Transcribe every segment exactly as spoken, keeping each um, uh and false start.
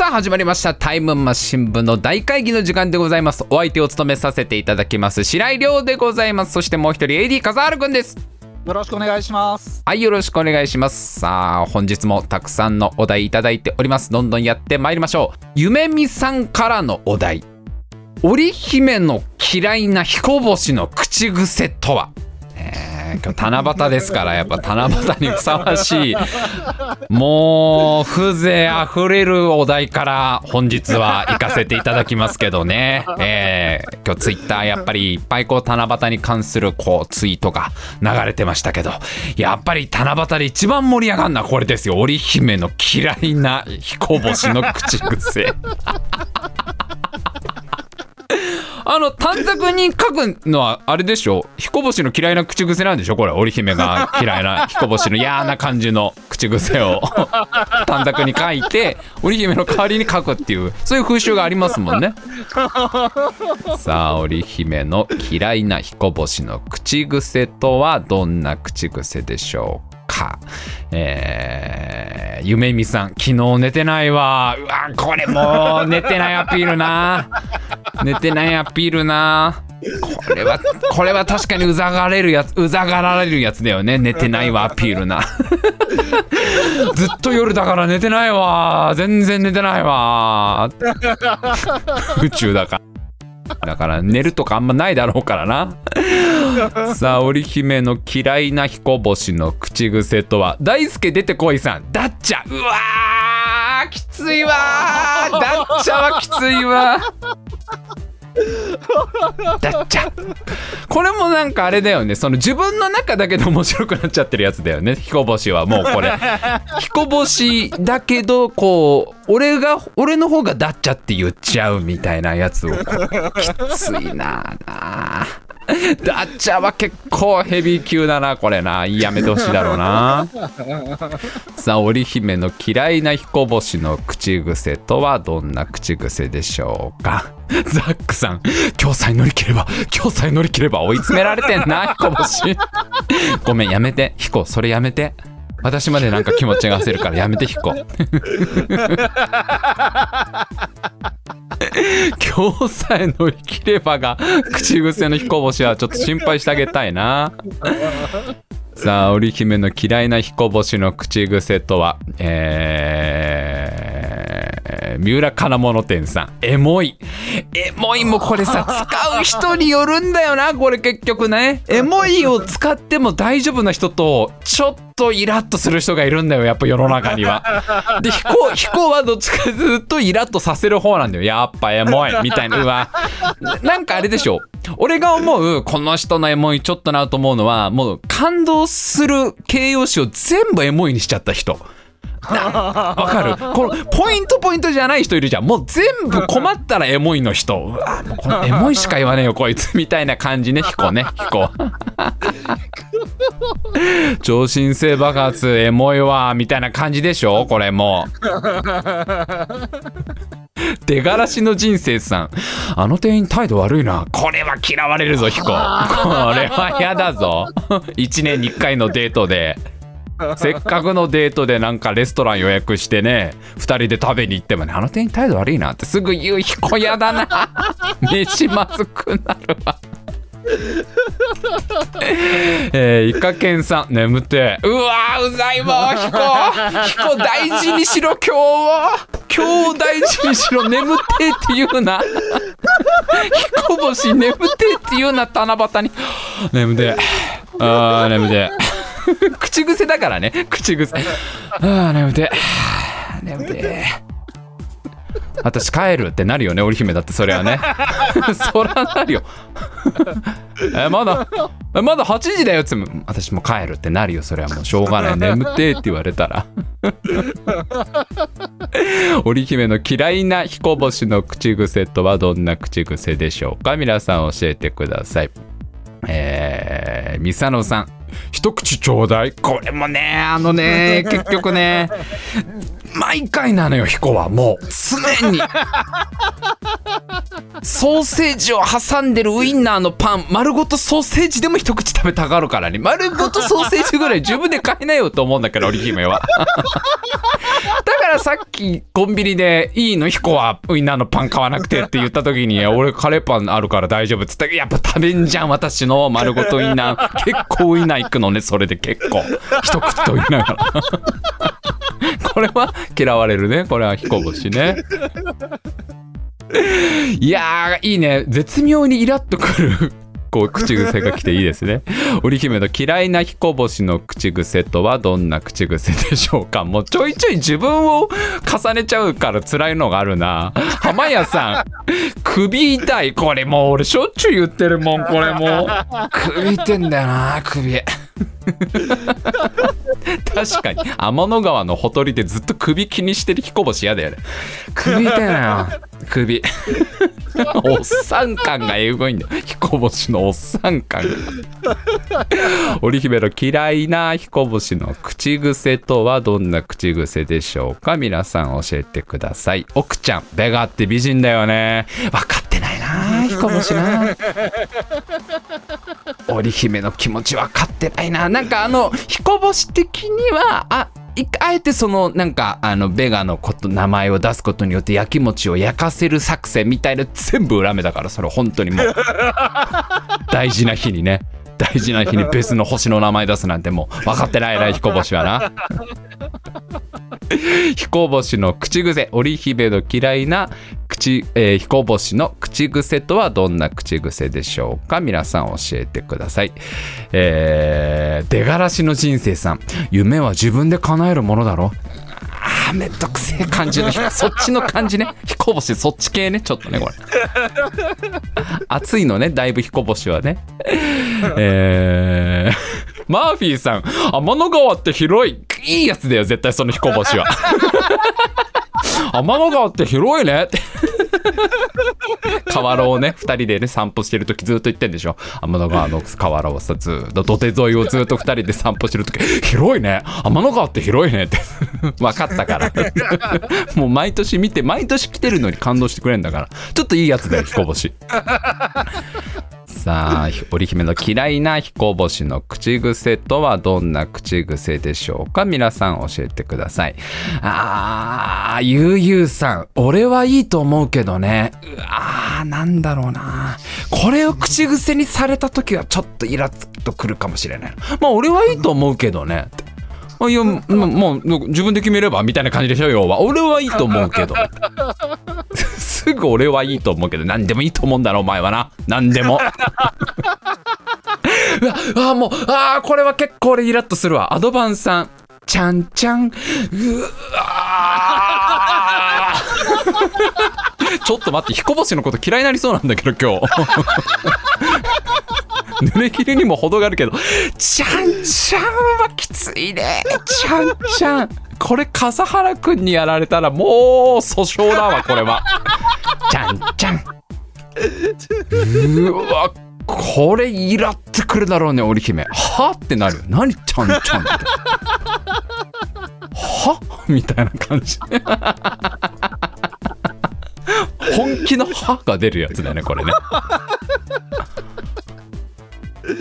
さあ始まりましたタイムマシン部の大会議の時間でございます。お相手を務めさせていただきます白井亮でございます。そしてもう一人 エーディー 笠原くんです。よろしくお願いします。はい、よろしくお願いします。さあ本日もたくさんのお題いただいております。どんどんやってまいりましょう。ゆめみさんからのお題、織姫の嫌いな彦星の口癖とは。今日七夕ですからやっぱ七夕にふさわしいもう風情あふれるお題から本日は行かせていただきますけどね、えー、今日ツイッターやっぱりいっぱいこう七夕に関するこうツイートが流れてましたけど、やっぱり七夕で一番盛り上がるのはこれですよ。織姫の嫌いな彦星の口癖あの短冊に書くのはあれでしょ、彦星の嫌いな口癖なんでしょこれ。織姫が嫌いな彦星の嫌な感じの口癖を短冊に書いて織姫の代わりに書くっていう、そういう風習がありますもんね。さあ織姫の嫌いな彦星の口癖とはどんな口癖でしょうか。えー、ゆめみさん昨日寝てないわ。うわこれもう寝てないアピールな寝てないアピールなこれはこれは確かにうざがれるやつうざがられるやつだよね。寝てないわアピールなずっと夜だから寝てないわ全然寝てないわ宇宙だからだから寝るとかあんまないだろうからなさあ織姫の嫌いな彦星の口癖とは。大輔出てこいさん、だっちゃ。うわーきついわー、だっちゃはきついわだっちゃ。これもなんかあれだよね、その自分の中だけで面白くなっちゃってるやつだよね。彦星はもうこれ彦星だけどこう俺が俺の方がだっちゃって言っちゃうみたいなやつをきついなあだっちゃは結構ヘビー級だなこれな。やめてほしいだろうなさあ織姫の嫌いな彦星の口癖とはどんな口癖でしょうか。ザックさん、今日さえ乗り切れば今日さえ乗り切れば追い詰められてんな彦星ごめんやめて彦、それやめて、私までなんか気持ちが焦るからやめて彦今日さえ乗り切ればが口癖の彦星はちょっと心配してあげたいなさあ織姫の嫌いな彦星の口癖とは、えー、三浦金物店さん、エモい。エモいもこれさ使う人によるんだよなこれ結局ね。エモいを使っても大丈夫な人とちょっととイラッとする人がいるんだよやっぱ世の中には。で彦彦はどっちかずっとイラッとさせる方なんだよやっぱエモいみたいな。うわなんかあれでしょ、俺が思うこの人のエモいちょっとなと思うのはもう感動する形容詞を全部エモいにしちゃった人。わかる、このポイントポイントじゃない人いるじゃん。もう全部困ったらエモいの人、うわもうこのエモいしか言わねえよこいつみたいな感じね彦ね彦超新星爆発エモいわみたいな感じでしょこれも出がらしの人生さん、あの店員態度悪いな、これは嫌われるぞ彦これはやだぞいちねんにいっかいのデートでせっかくのデートでなんかレストラン予約してねふたりで食べに行ってもね、あの店員態度悪いなってすぐ言う彦やだな飯まずくなるわえー、イカケンさん眠ってうわうざいわヒコヒコ大事にしろ今日は今日大事にしろ眠ってって言うなヒコ星眠ってって言うな七夕に眠てあー眠て口癖だからね口癖あー眠て眠て私帰るってなるよね織姫だってそれはねそらなるよえまだまだはちじだよつも私も帰るってなるよそれはもうしょうがない眠ってって言われたら織姫の嫌いな彦星の口癖とはどんな口癖でしょうか。皆さん教えてください。えー、ミサノさん一口ちょうだい、これもねあのね結局ね毎回なのよ彦はもう常にソーセージを挟んでるウインナーのパン丸ごとソーセージでも一口食べたがるからね、丸ごとソーセージぐらい自分で買いなよと思うんだけど織姫はだからさっきコンビニでいいの彦はウインナーのパン買わなくてって言った時に俺カレーパンあるから大丈夫っつったらやっぱ食べんじゃん私の丸ごとウインナー結構ウインナーいくのねそれで結構一口と言いながらこれは嫌われるねこれは彦星ねいやーいいね絶妙にイラッとくるこう口癖が来ていいですね織姫の嫌いな彦星の口癖とはどんな口癖でしょうか。もうちょいちょい自分を重ねちゃうから辛いのがあるな。浜谷さん首痛いこれもう俺しょっちゅう言ってるもんこれもう首痛いんだよな首確かに天の川のほとりでずっと首気にしてる彦星やだよね首痛いなよ首おっさん感がえぐいんだよ彦星のおっさん感が織姫の嫌いな彦星の口癖とはどんな口癖でしょうか。皆さん教えてください。奥ちゃんベガって美人だよね分かってないな彦星な織姫の気持ち分かってないな。なんかあの彦星的にはああえてそのなんかあのベガのこと名前を出すことによってやきもちを焼かせる作戦みたいな全部裏目だからそれ本当にもう大事な日にね大事な日に別の星の名前出すなんてもう分かってないな彦星はな彦星の口癖織姫の嫌いな口、えー、彦星の口癖とはどんな口癖でしょうか。皆さん教えてください、えー、出がらしの人生さん夢は自分で叶えるものだろあーめんどくせえ感じのそっちの感じね彦星そっち系ねちょっとねこれ熱いのねだいぶ彦星はねえーマーフィーさん天の川って広いいいやつだよ絶対その彦星は天の川って広いねって河原をねふたりでね散歩してるときずっと言ってんでしょ天の川の河原をさずっと土手沿いをずっとふたりで散歩してるとき広いね天の川って広いねって分かったからもう毎年見て毎年来てるのに感動してくれるんだからちょっといいやつだよ彦星さあ織姫の嫌いな彦星の口癖とはどんな口癖でしょうか。皆さん教えてください。あーゆうゆうさん俺はいいと思うけどねあーなんだろうなこれを口癖にされた時はちょっとイラッとくるかもしれないまあ俺はいいと思うけどねいやもう、もう自分で決めればみたいな感じでしょ要は俺はいいと思うけどすぐ俺はいいと思うけど何でもいいと思うんだろお前はな何でもうわあもうあこれは結構俺イラッとするわ。アドバンさんちゃんちゃんうわちょっと待って彦星のこと嫌いになりそうなんだけど今日濡れ切りにも程があるけどちゃんちゃんはきついねちゃんちゃんこれ笠原くんにやられたらもう訴訟だわこれはちゃんちゃんうわこれイラってくるだろうね織姫はってなるよ何ちゃんちゃんってはみたいな感じ本気のはが出るやつだねこれね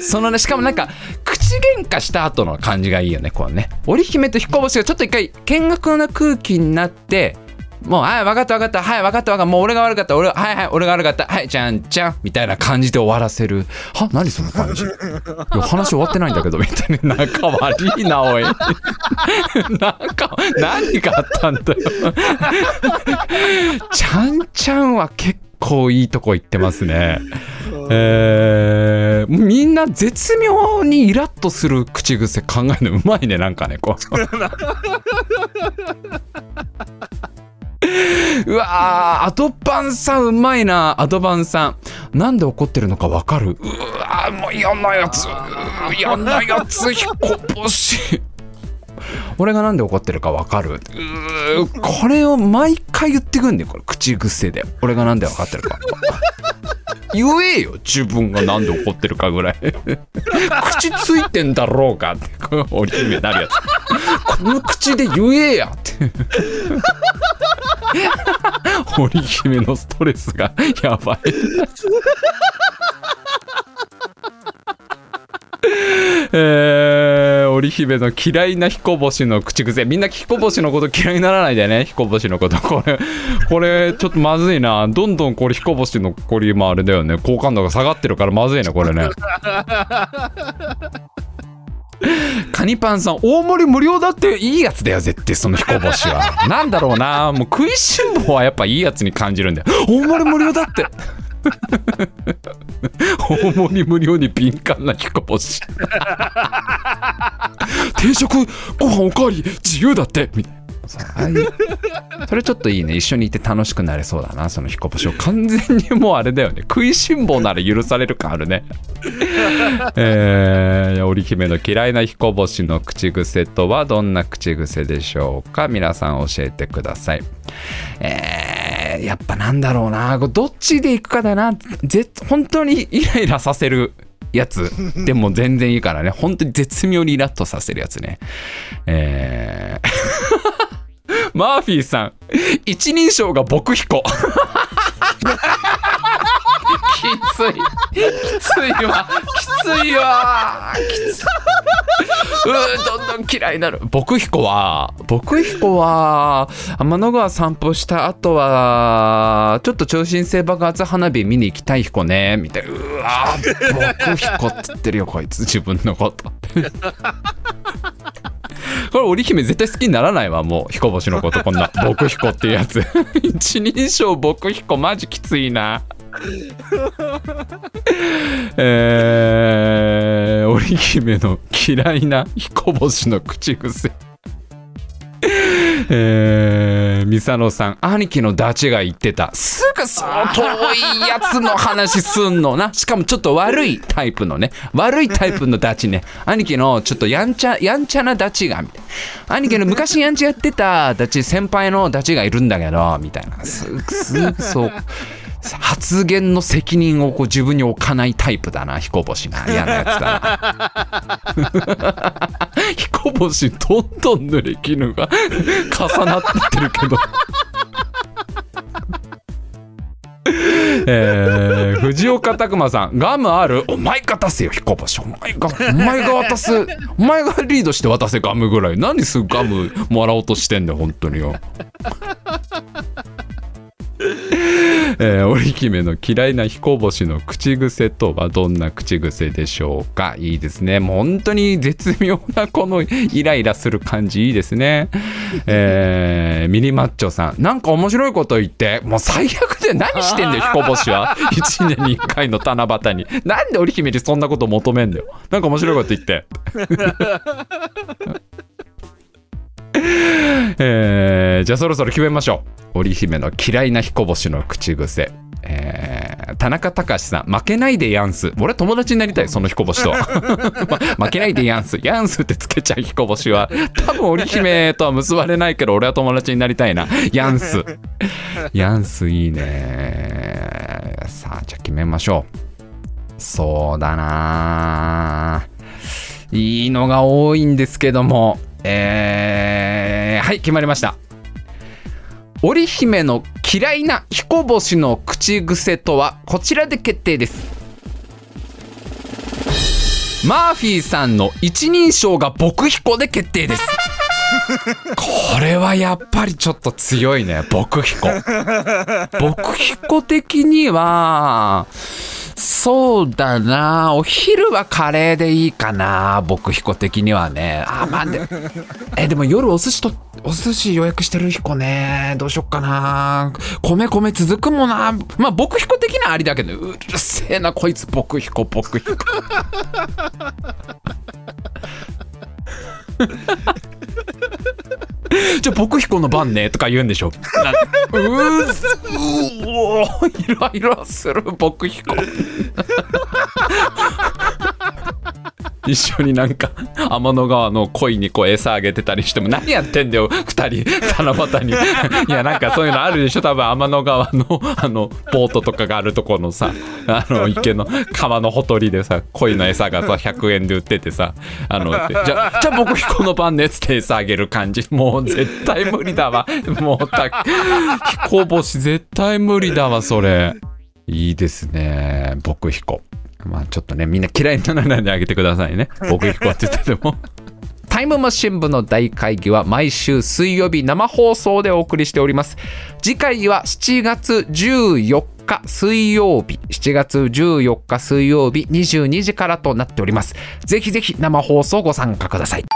そのねしかもなんか口喧嘩した後の感じがいいよねこうね織姫と彦星がちょっと一回見学な空気になってもうはい分かった分かったはい分かった分かったもう俺が悪かった俺はいはい俺が悪かったはいちゃんちゃんみたいな感じで終わらせるは何その感じいや話終わってないんだけどみたいな仲悪いなおい仲何があったんだよちゃんちゃんは結構いいとこ行ってますねえー、みんな絶妙にイラッとする口癖考えるのうまいねなんかねこううわアドバンさんうまいなアドバンさんなんで怒ってるのかわかるうわもう嫌なやつ嫌なやつ彦星俺がなんで怒ってるか分かるうーこれを毎回言ってくんねんこれ口癖で俺がなんで分かってるか言えよ自分がなんで怒ってるかぐらい口ついてんだろうかって織姫なるやつこの口で言えやって織姫のストレスがやばいえー、織姫の嫌いな彦星の口癖。みんな彦星のこと嫌いにならないでね、彦星のこと。これ、これ、ちょっとまずいな。どんどんこれ彦星の、これ今あれだよね。好感度が下がってるからまずいな、これね。カニパンさん、大盛り無料だっていいやつだよ、絶対その彦星は。なんだろうな、もう食いしん坊はやっぱいいやつに感じるんだよ。大盛り無料だって。大盛り無料に敏感な彦星。定食、ご飯おかわり、自由だってみたいな。それちょっといいね。一緒にいて楽しくなれそうだな、その彦星を。完全にもうあれだよね、食いしん坊なら許される感あるね。えー、織姫の嫌いな彦星の口癖とはどんな口癖でしょうか。皆さん教えてください。えー、やっぱなんだろうな、どっちでいくかだな。ぜ本当にイライラさせるやつでも全然いいからね。本当に絶妙にイラッとさせるやつね。えーマーフィーさん、一人称が僕彦。きつい、きついわ、きついわ、きつい。うー、どんどん嫌いになる。僕彦は、僕彦は天の川散歩した後はちょっと超新星爆発花火見に行きたい彦ねみたいな。うわー、僕彦って言ってるよこいつ、自分のこと。これ織姫絶対好きにならないわ、もう彦星のこと。こんな僕彦っていうやつ。一人称僕彦マジきついな。えー、織姫の嫌いな彦星の口癖。えー、ミサノさん、兄貴のダチが言ってた。すぐその遠いやつの話すんのな。しかもちょっと悪いタイプのね、悪いタイプのダチね。兄貴のちょっとやんちゃやんちゃなダチがみたいな。兄貴の昔やんちゃやってたダチ、先輩のダチがいるんだけどみたいな。すぐそう発言の責任をこう自分に置かないタイプだな、彦星な。嫌なやつだな。彦星どんどん濡れ衣が重なってるけど。えー、藤岡拓馬さん、ガムある？お前が渡せよ彦星、お前がお前が渡す、お前がリードして渡せガムぐらい。何するガムもらおうとしてんだよ本当によ。えー、織姫の嫌いな彦星の口癖とはどんな口癖でしょうか。いいですね、もう本当に絶妙なこのイライラする感じ、いいですね。えー、ミニマッチョさん、なんか面白いこと言って。もう最悪で、何してんだよ彦星は。いちねんにいっかいの七夕になんで織姫にそんなこと求めんだよ。なんか面白いこと言ってえー、じゃあそろそろ決めましょう、織姫の嫌いな彦星の口癖。えー、田中隆さん、負けないでやんす。俺友達になりたいその彦星と。負けないでやんす、やんすってつけちゃう彦星は多分織姫とは結ばれないけど、俺は友達になりたいな、やんす。やんすいいね。さあじゃあ決めましょう。そうだな、いいのが多いんですけども、えー、はい、決まりました。織姫の嫌いな彦星の口癖とはこちらで決定です。マーフィーさんの一人称が僕彦で決定です。これはやっぱりちょっと強いね、僕彦。僕彦的にはそうだな、お昼はカレーでいいかな、僕彦的にはね。あ、まあで、え、でも夜お寿司と、お寿司予約してる彦ね、どうしよっかな。米米続くもんな。まあ僕彦的にはありだけど、うるせえなこいつ、僕彦僕彦。じゃあ僕彦の番ねとか言うんでしょ。うーす、うおー、イライラする僕彦。一緒になんか天の川の鯉にこう餌あげてたりしても、何やってんだよ二人七夕に。いや、なんかそういうのあるでしょ、多分天の川のあのボートとかがあるところのさ、あの池の川のほとりでさ、鯉の餌がさひゃくえんで売っててさ、あのじゃじゃあ僕彦の番ねつって餌あげる感じ。もう絶対無理だわ、もうた彦星絶対無理だわそれ。いいですね、僕彦。まあちょっとね、みんな嫌いにならないであげてくださいね、僕彦って言ってても。タイムマシン部の大会議は毎週水曜日生放送でお送りしております。次回はしちがつじゅうよっか水曜日、しちがつじゅうよっか水曜日にじゅうにじからとなっております。ぜひぜひ生放送ご参加ください。